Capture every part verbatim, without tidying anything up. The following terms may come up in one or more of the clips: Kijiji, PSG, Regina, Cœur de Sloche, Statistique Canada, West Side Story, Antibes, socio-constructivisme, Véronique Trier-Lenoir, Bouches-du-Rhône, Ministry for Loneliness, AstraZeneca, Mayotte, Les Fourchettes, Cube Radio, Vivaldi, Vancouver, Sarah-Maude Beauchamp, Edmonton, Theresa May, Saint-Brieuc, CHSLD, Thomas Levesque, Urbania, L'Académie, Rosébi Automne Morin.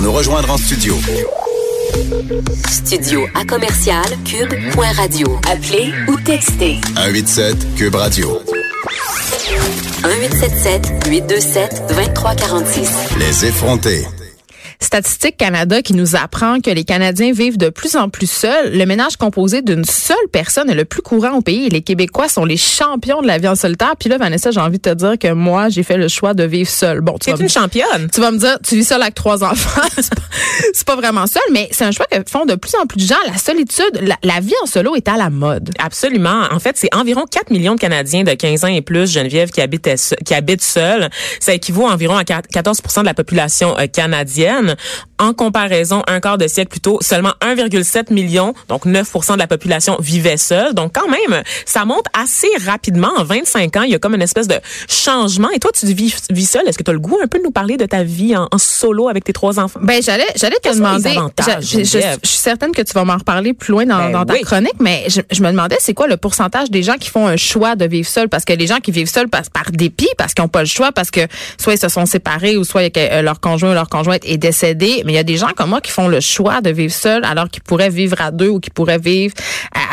Pour nous rejoindre en studio, studio à commercial cube point radio. Appelez ou textez un huit sept cube radio. un huit sept sept huit deux sept deux trois quatre six. Les effrontés. Statistique Canada qui nous apprend que les Canadiens vivent de plus en plus seuls. Le ménage composé d'une seule personne est le plus courant au pays. Et les Québécois sont les champions de la vie en solitaire. Puis là, Vanessa, j'ai envie de te dire que moi, j'ai fait le choix de vivre seule. Bon, tu es une me... championne. Tu vas me dire, tu vis seule avec trois enfants. c'est, pas, c'est pas vraiment seul, mais c'est un choix que font de plus en plus de gens. La solitude, la, la vie en solo est à la mode. Absolument. En fait, c'est environ quatre millions de Canadiens de quinze ans et plus, Geneviève, qui habitent, qui habitent seuls. Ça équivaut à environ à quatorze pour cent de la population canadienne. En comparaison, un quart de siècle plus tôt, seulement un virgule sept million, donc neuf pour cent de la population vivait seule. Donc quand même, ça monte assez rapidement. En vingt-cinq ans, il y a comme une espèce de changement. Et toi, tu vis, vis seule. Est-ce que tu as le goût un peu de nous parler de ta vie en, en solo avec tes trois enfants? Ben j'allais, j'allais te, te demander. Je, je, je, je suis certaine que tu vas m'en reparler plus loin dans, ben dans ta oui. chronique, mais je, je me demandais c'est quoi le pourcentage des gens qui font un choix de vivre seule, parce que les gens qui vivent seuls passent par dépit, parce qu'ils n'ont pas le choix, parce que soit ils se sont séparés ou soit leur conjoint ou leur conjointe est décédé, mais il y a des gens comme moi qui font le choix de vivre seul alors qu'ils pourraient vivre à deux ou qu'ils pourraient vivre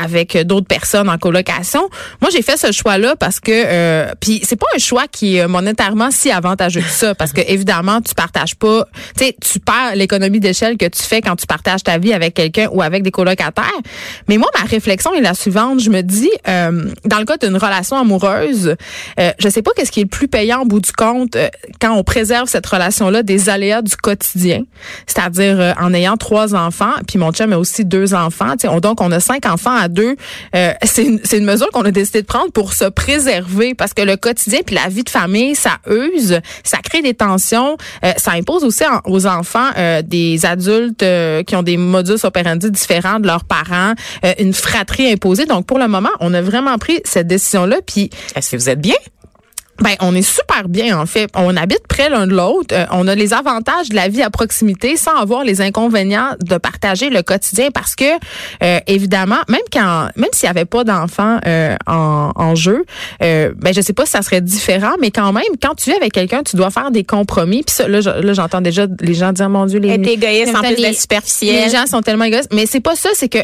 avec d'autres personnes en colocation. Moi, j'ai fait ce choix-là parce que euh, puis c'est pas un choix qui est monétairement si avantageux que ça, parce que évidemment, tu partages pas, tu sais, tu perds l'économie d'échelle que tu fais quand tu partages ta vie avec quelqu'un ou avec des colocataires. Mais moi, ma réflexion est la suivante, je me dis euh, dans le cas d'une relation amoureuse, euh, je sais pas qu'est-ce qui est le plus payant au bout du compte euh, quand on préserve cette relation-là des aléas du quotidien. C'est-à-dire euh, en ayant trois enfants, puis mon chum a aussi deux enfants. On, donc, on a cinq enfants à deux. Euh, c'est, une, c'est une mesure qu'on a décidé de prendre pour se préserver, parce que le quotidien puis la vie de famille, ça use, ça crée des tensions, euh, ça impose aussi en, aux enfants euh, des adultes euh, qui ont des modus operandi différents de leurs parents, euh, une fratrie imposée. Donc, pour le moment, on a vraiment pris cette décision-là. Puis, est-ce que vous êtes bien? Ben, on est super bien, en fait. On habite près l'un de l'autre. Euh, on a les avantages de la vie à proximité sans avoir les inconvénients de partager le quotidien, parce que, euh, évidemment, même quand, même s'il y avait pas d'enfants, euh, en, en jeu, euh, ben, je sais pas si ça serait différent, mais quand même, quand tu es avec quelqu'un, tu dois faire des compromis. Puis ça, là, je, là, j'entends déjà les gens dire, mon Dieu, les... Être égoïste en plus d'être superficiel. Les gens sont tellement égoïstes. Mais c'est pas ça, c'est que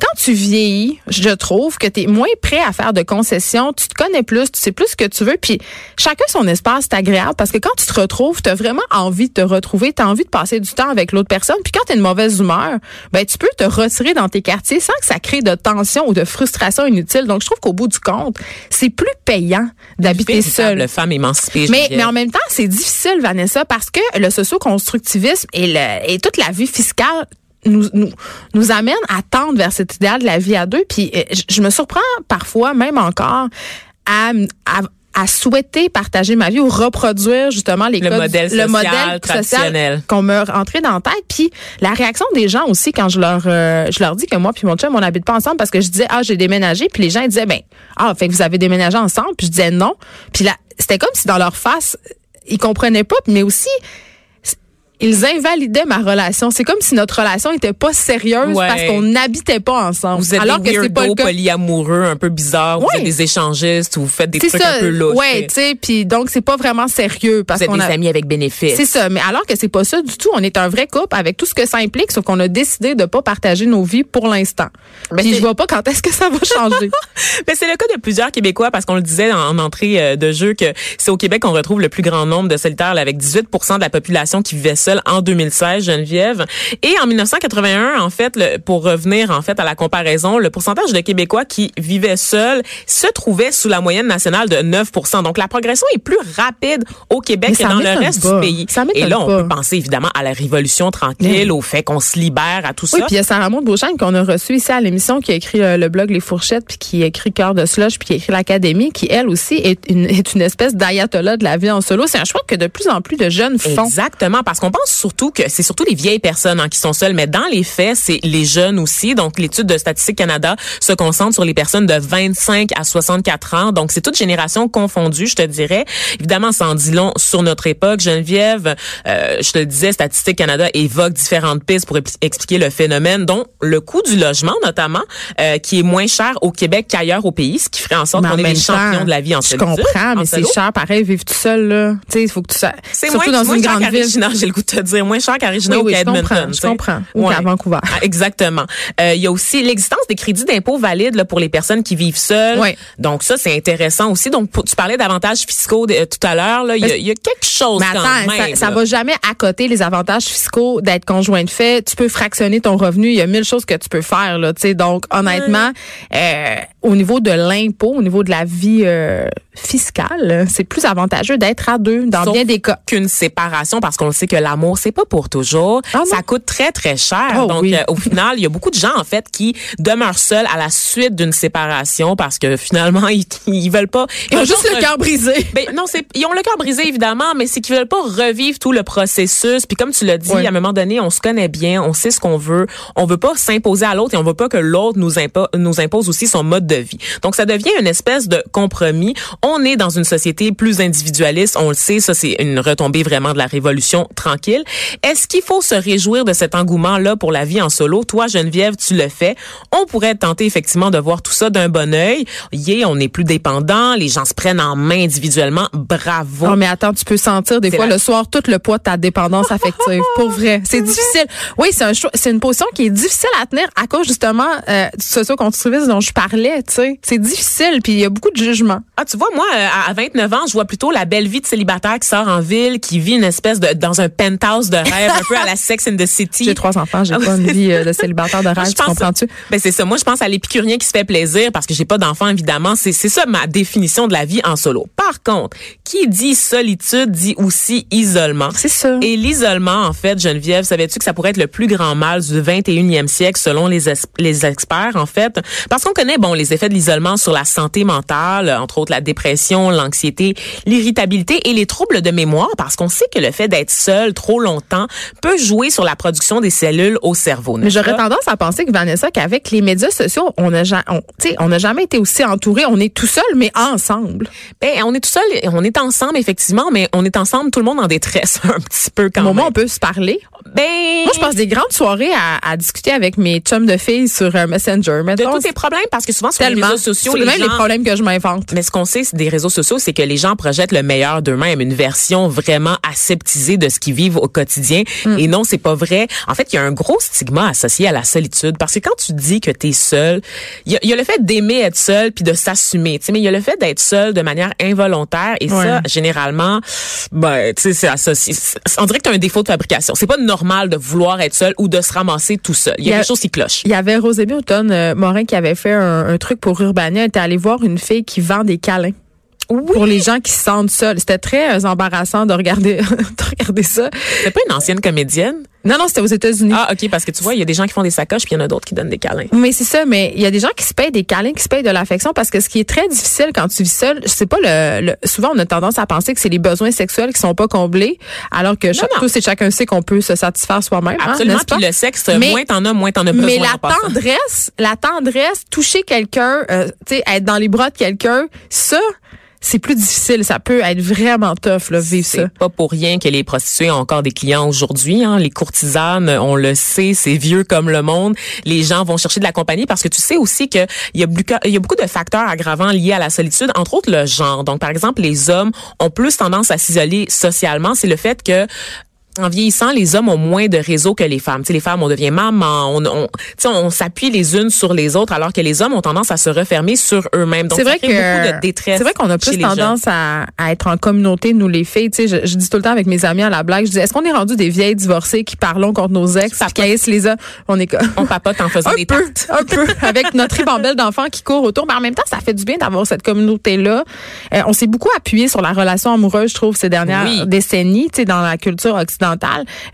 quand tu vieillis, je trouve que t'es moins prêt à faire de concessions, tu te connais plus, tu sais plus ce que tu veux, puis chacun son espace, c'est agréable, parce que quand tu te retrouves, tu as vraiment envie de te retrouver, tu as envie de passer du temps avec l'autre personne. Puis quand tu as une mauvaise humeur, ben tu peux te retirer dans tes quartiers sans que ça crée de tension ou de frustration inutile. Donc je trouve qu'au bout du compte, c'est plus payant d'habiter seule. Une femme émancipée. Mais, mais en même temps, c'est difficile, Vanessa, parce que le socio-constructivisme et, le, et toute la vie fiscale Nous, nous nous amène à tendre vers cet idéal de la vie à deux. Puis je, je me surprends parfois, même encore, à, à à souhaiter partager ma vie ou reproduire justement les le codes, modèle social, le modèle traditionnel qu'on me rentrait dans la tête. Puis la réaction des gens aussi quand je leur euh, je leur dis que moi puis mon chum on n'habite pas ensemble, parce que je disais ah j'ai déménagé, puis les gens ils disaient ben ah fait que vous avez déménagé ensemble, puis je disais non, puis là c'était comme si dans leur face ils comprenaient pas, mais aussi ils invalidaient ma relation. C'est comme si notre relation était pas sérieuse, ouais, parce qu'on n'habitait pas ensemble. Vous êtes alors des weirdos polyamoureux, un peu bizarres. Ouais. Vous êtes des échangistes, vous faites des c'est trucs ça. Un peu louches. Ouais, tu sais, puis donc c'est pas vraiment sérieux parce vous êtes qu'on des a... amis avec bénéfice. C'est ça, mais alors que c'est pas ça du tout. On est un vrai couple avec tout ce que ça implique, sauf qu'on a décidé de pas partager nos vies pour l'instant. Ben puis je vois pas quand est-ce que ça va changer. Mais c'est le cas de plusieurs Québécois, parce qu'on le disait en entrée de jeu que c'est au Québec qu'on retrouve le plus grand nombre de solitaires, avec dix-huit pour cent de la population qui vivait seule en deux mille seize, Geneviève. Et en dix-neuf cent quatre-vingt-un, en fait, le, pour revenir en fait à la comparaison, le pourcentage de Québécois qui vivaient seuls se trouvait sous la moyenne nationale de neuf pour cent. Donc, la progression est plus rapide au Québec que dans le reste pas. du pays. Ça Et là, on pas. peut penser évidemment à la Révolution tranquille, oui. au fait qu'on se libère à tout oui, ça. Oui, puis il y a Sarah-Maude Beauchamp qu'on a reçue ici à l'émission, qui a écrit le, le blog Les Fourchettes, puis qui a écrit Cœur de Sloche, puis qui a écrit L'Académie, qui elle aussi est une, est une espèce d'ayatollah de la vie en solo. C'est un choix que de plus en plus de jeunes font. Exactement, parce qu'on pense surtout que c'est surtout les vieilles personnes hein, qui sont seules, mais dans les faits, c'est les jeunes aussi. Donc, l'étude de Statistique Canada se concentre sur les personnes de vingt-cinq à soixante-quatre ans. Donc, c'est toute génération confondue, je te dirais. Évidemment, ça en dit long sur notre époque. Geneviève, euh, je te le disais, Statistique Canada évoque différentes pistes pour expliquer le phénomène, dont le coût du logement, notamment, euh, qui est moins cher au Québec qu'ailleurs au pays, ce qui ferait en sorte qu'on est les champions de la vie en solitude. Je comprends, mais c'est cher, pareil, vivre tout seul, là. Tu sais, il faut que tu saches. C'est surtout moins, dans moins une grande ville. Regina, j'ai le goût de te dire, moins cher qu'à Regina oui, oui, ou qu'à Edmonton. Je comprends, je comprends. Ou qu'à Vancouver. Ah, exactement. Il euh, y a aussi l'existence des crédits d'impôt valides là, pour les personnes qui vivent seules. Oui. Donc ça, c'est intéressant aussi. Donc, pour, tu parlais d'avantages fiscaux de, euh, tout à l'heure. Il y, y a quelque chose mais attends, quand même. Ça, ça va jamais à côté les avantages fiscaux d'être conjoint de fait. Tu peux fractionner ton revenu. Il y a mille choses que tu peux faire. Là, donc, honnêtement, hum. euh, au niveau de l'impôt, au niveau de la vie euh, fiscale, c'est plus avantageux d'être à deux dans Sauf bien des cas. Qu'une séparation, parce qu'on sait que l'amour, c'est pas pour toujours. Ah ça coûte très, très cher. Oh, Donc, oui. euh, au final, il y a beaucoup de gens, en fait, qui demeurent seuls à la suite d'une séparation parce que finalement, ils, ils veulent pas... Ils, ils ont juste le cœur brisé. Ben, non, c'est, ils ont le cœur brisé, évidemment, mais c'est qu'ils veulent pas revivre tout le processus. Puis comme tu l'as dit, oui. à un moment donné, on se connaît bien, on sait ce qu'on veut. On veut pas s'imposer à l'autre et on veut pas que l'autre nous, impo- nous impose aussi son mode de vie. Donc, ça devient une espèce de compromis. On est dans une société plus individualiste, on le sait, ça c'est une retombée vraiment de la révolution tranquille. Est-ce qu'il faut se réjouir de cet engouement-là pour la vie en solo? Toi, Geneviève, tu le fais. On pourrait tenter effectivement de voir tout ça d'un bon œil. Yeah, on est plus dépendant, les gens se prennent en main individuellement. Bravo. Non, mais attends, tu peux sentir des c'est fois la... le soir tout le poids de ta dépendance affective. Pour vrai, c'est difficile. Oui, c'est un cho- c'est une position qui est difficile à tenir à cause justement euh, du socio-constructivisme dont je parlais, tu sais. C'est difficile puis il y a beaucoup de jugements. Ah, tu vois, moi à vingt-neuf ans, je vois plutôt la belle vie de célibataire qui sort en ville, qui vit une espèce de dans un penthouse de rêve un peu à la Sex and the City. J'ai trois enfants, j'ai pas une vie de célibataire de rêve, tu comprends-tu? Ben c'est ça. Moi, je pense à l'épicurien qui se fait plaisir parce que j'ai pas d'enfants évidemment, c'est c'est ça ma définition de la vie en solo. Par contre, qui dit solitude dit aussi isolement. C'est ça. Et l'isolement en fait, Geneviève, savais-tu que ça pourrait être le plus grand mal du vingt et unième siècle selon les es- les experts en fait, parce qu'on connaît bon les effets de l'isolement sur la santé mentale, entre autres la dépression, l'anxiété, l'irritabilité et les troubles de mémoire, parce qu'on sait que le fait d'être seul trop longtemps peut jouer sur la production des cellules au cerveau. Mais j'aurais tendance à penser que Vanessa, qu'avec les médias sociaux, on n'a on, on a jamais été aussi entouré. On est tout seul, mais ensemble. Ben, on est tout seul, on est ensemble, effectivement, mais on est ensemble, tout le monde en détresse un petit peu quand Au même. Moment, on peut se parler. Ben, moi, je passe des grandes soirées à, à discuter avec mes chums de filles sur euh, Messenger. Mettons. De tous tes problèmes, parce que souvent sur Tellement. les réseaux sociaux, c'est les même gens, les problèmes que je m'invente. Mais ce qu'on sait des réseaux sociaux, c'est que les gens projettent le meilleur d'eux-mêmes, une version vraiment aseptisée de ce qu'ils vivent au quotidien. Mm. Et non, c'est pas vrai. En fait, il y a un gros stigma associé à la solitude, parce que quand tu dis que t'es seul, il y, y a le fait d'aimer être seul puis de s'assumer. Tu sais, mais il y a le fait d'être seul de manière involontaire et ouais. ça, généralement, ben, tu sais, c'est associé. On dirait que t'as un défaut de fabrication. C'est pas normal. normal de vouloir être seul ou de se ramasser tout seul. Il y a, y a quelque chose qui cloche. Il y avait Rosébi Automne Morin qui avait fait un, un truc pour Urbania. Elle était allée voir une fille qui vend des câlins. Oui. Pour les gens qui se sentent seuls. C'était très euh, embarrassant de regarder, de regarder ça. C'était pas une ancienne comédienne? Non, non, c'était aux États-Unis. Ah, OK, parce que tu vois, il y a des gens qui font des sacoches, puis il y en a d'autres qui donnent des câlins. Mais c'est ça, mais il y a des gens qui se payent des câlins, qui se payent de l'affection, parce que ce qui est très difficile quand tu vis seul, c'est pas le, le... Souvent, on a tendance à penser que c'est les besoins sexuels qui sont pas comblés, alors que chaque, tous et chacun sait qu'on peut se satisfaire soi-même. Absolument, hein, n'est-ce pas? Puis le sexe, mais, moins t'en as, moins t'en as besoin. Mais la tendresse, la tendresse, toucher quelqu'un, euh, tu sais, être dans les bras de quelqu'un, ça... c'est plus difficile. Ça peut être vraiment tough, là, vivre c'est ça. C'est pas pour rien que les prostituées ont encore des clients aujourd'hui, hein. Les courtisanes, on le sait, c'est vieux comme le monde. Les gens vont chercher de la compagnie parce que tu sais aussi que il y a beaucoup, il y a beaucoup de facteurs aggravants liés à la solitude, entre autres le genre. Donc, par exemple, les hommes ont plus tendance à s'isoler socialement. C'est le fait que, en vieillissant, les hommes ont moins de réseaux que les femmes. Tu sais, les femmes, on devient maman, on, on, tu sais, on s'appuie les unes sur les autres, alors que les hommes ont tendance à se refermer sur eux-mêmes. Donc, c'est vrai ça crée que, beaucoup de détresse. C'est vrai qu'on a plus tendance à, à être en communauté, nous les filles. Tu sais, je, je dis tout le temps avec mes amis à la blague, je dis, est-ce qu'on est rendu des vieilles divorcées qui parlons contre nos ex, qui haïssent les hommes? On est comme... on papote en faisant des tartes. Un peu, avec notre ribambelle d'enfants qui courent autour. Mais en même temps, ça fait du bien d'avoir cette communauté-là. Euh, on s'est beaucoup appuyé sur la relation amoureuse, je trouve, ces dernières oui. décennies, tu sais, dans la culture occidentale.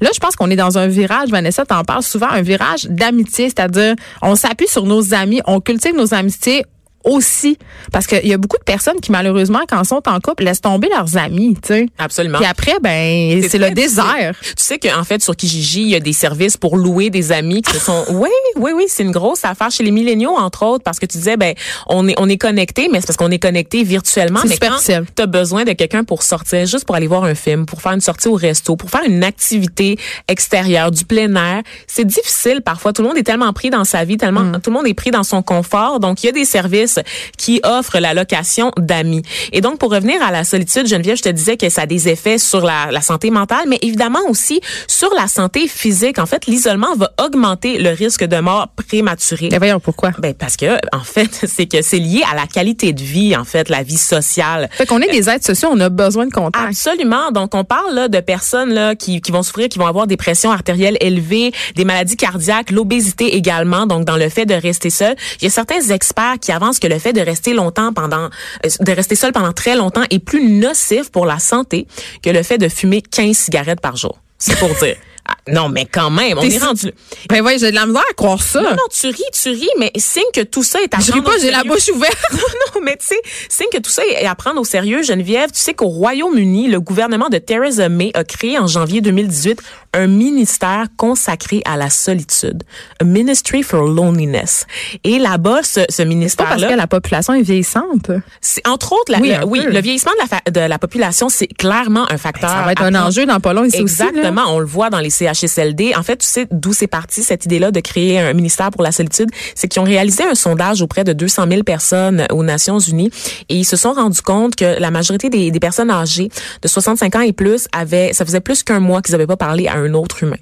Là, je pense qu'on est dans un virage, Vanessa, t'en parles souvent, un virage d'amitié, c'est-à-dire on s'appuie sur nos amis, on cultive nos amitiés, aussi, parce qu'il y a beaucoup de personnes qui, malheureusement, quand sont en couple, laissent tomber leurs amis, tu sais. Absolument. Puis après, ben, c'est, c'est le désert. Tu sais, tu sais qu'en fait, sur Kijiji, il y a des services pour louer des amis qui se sont... Oui, oui, oui, c'est une grosse affaire chez les milléniaux, entre autres, parce que tu disais, ben, on est, on est connectés, mais c'est parce qu'on est connectés virtuellement. C'est mais super quand possible. T'as besoin de quelqu'un pour sortir, juste pour aller voir un film, pour faire une sortie au resto, pour faire une activité extérieure, du plein air, c'est difficile parfois. Tout le monde est tellement pris dans sa vie, tellement, mm. tout le monde est pris dans son confort. Donc, il y a des services qui offre la location d'amis. Et donc, pour revenir à la solitude, Geneviève, je te disais que ça a des effets sur la, la santé mentale, mais évidemment aussi sur la santé physique. En fait, l'isolement va augmenter le risque de mort prématurée. Et voyons, pourquoi? Ben, parce que, en fait, c'est que c'est lié à la qualité de vie, en fait, la vie sociale. Fait qu'on est des êtres sociaux, on a besoin de contact. Absolument. Donc, on parle là, de personnes là, qui, qui vont souffrir, qui vont avoir des pressions artérielles élevées, des maladies cardiaques, l'obésité également. Donc, dans le fait de rester seul, il y a certains experts qui avancent que le fait de rester longtemps pendant, de rester seul pendant très longtemps est plus nocif pour la santé que le fait de fumer quinze cigarettes par jour. C'est pour dire. Ah, non, mais quand même, on T'es est rendu. Ben oui, j'ai de la misère à croire ça. Non, non, tu ris, tu ris, mais signe que tout ça est à Je prendre ris pas, au j'ai sérieux. La bouche ouverte. Non, non, mais tu sais, signe que tout ça est à prendre au sérieux, Geneviève. Tu sais qu'au Royaume-Uni, le gouvernement de Theresa May a créé en janvier deux mille dix-huit un ministère consacré à la solitude. A Ministry for Loneliness. Et là-bas, ce, ce ministère-là... C'est pas parce que la population est vieillissante. C'est, entre autres, la, oui, le, oui, le vieillissement de la, fa- de la population, c'est clairement un facteur. Ben, ça va être un prendre. Enjeu dans pas long ici Exactement, aussi. Exactement, on le voit dans les C H S L D. En fait, tu sais d'où c'est parti cette idée-là de créer un ministère pour la solitude, c'est qu'ils ont réalisé un sondage auprès de deux cent mille personnes aux Nations Unies et ils se sont rendus compte que la majorité des, des personnes âgées de soixante-cinq ans et plus avaient, ça faisait plus qu'un mois qu'ils n'avaient pas parlé à un autre humain.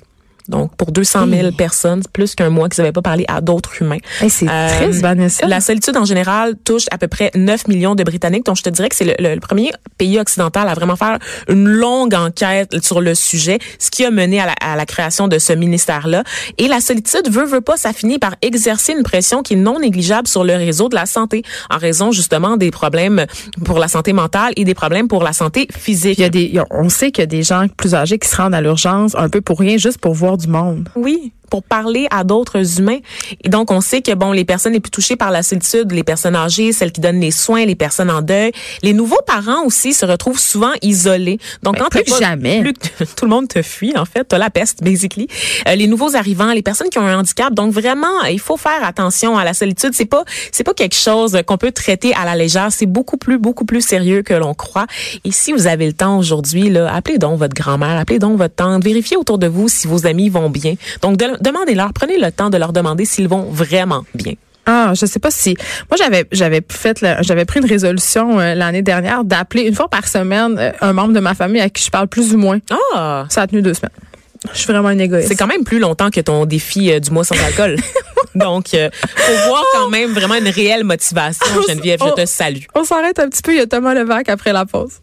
Donc, pour deux cent mille oui. personnes, plus qu'un mois qu'ils n'avaient pas parlé à d'autres humains. Hey, c'est euh, triste, Vanessa. La solitude, en général, touche à peu près neuf millions de Britanniques. Donc, je te dirais que c'est le, le, le premier pays occidental à vraiment faire une longue enquête sur le sujet, ce qui a mené à la, à la création de ce ministère-là. Et la solitude, veut, veut pas, ça finit par exercer une pression qui est non négligeable sur le réseau de la santé, en raison, justement, des problèmes pour la santé mentale et des problèmes pour la santé physique. Il y a des, on sait qu'il y a des gens plus âgés qui se rendent à l'urgence un peu pour rien, juste pour voir du monde. Oui, pour parler à d'autres humains. Et donc, on sait que, bon, les personnes les plus touchées par la solitude, les personnes âgées, celles qui donnent les soins, les personnes en deuil, les nouveaux parents aussi se retrouvent souvent isolés. Donc, ben, quand plus que jamais. Plus, tout le monde te fuit, en fait. T'as la peste, basically. Euh, les nouveaux arrivants, les personnes qui ont un handicap. Donc, vraiment, il faut faire attention à la solitude. C'est pas, c'est pas quelque chose qu'on peut traiter à la légère. C'est beaucoup plus, beaucoup plus sérieux que l'on croit. Et si vous avez le temps aujourd'hui, là, appelez donc votre grand-mère, appelez donc votre tante, vérifiez autour de vous si vos amis vont bien. Donc, de demandez-leur, prenez le temps de leur demander s'ils vont vraiment bien. Ah, je sais pas si. Moi, j'avais, j'avais fait, le, j'avais pris une résolution euh, l'année dernière d'appeler une fois par semaine euh, un membre de ma famille à qui je parle plus ou moins. Ah! Ça a tenu deux semaines. Je suis vraiment une égoïste. C'est quand même plus longtemps que ton défi euh, du mois sans alcool. Donc, il euh, faut voir quand même vraiment une réelle motivation, Geneviève. Je te salue. On s'arrête un petit peu. Il y a Thomas Levesque après la pause.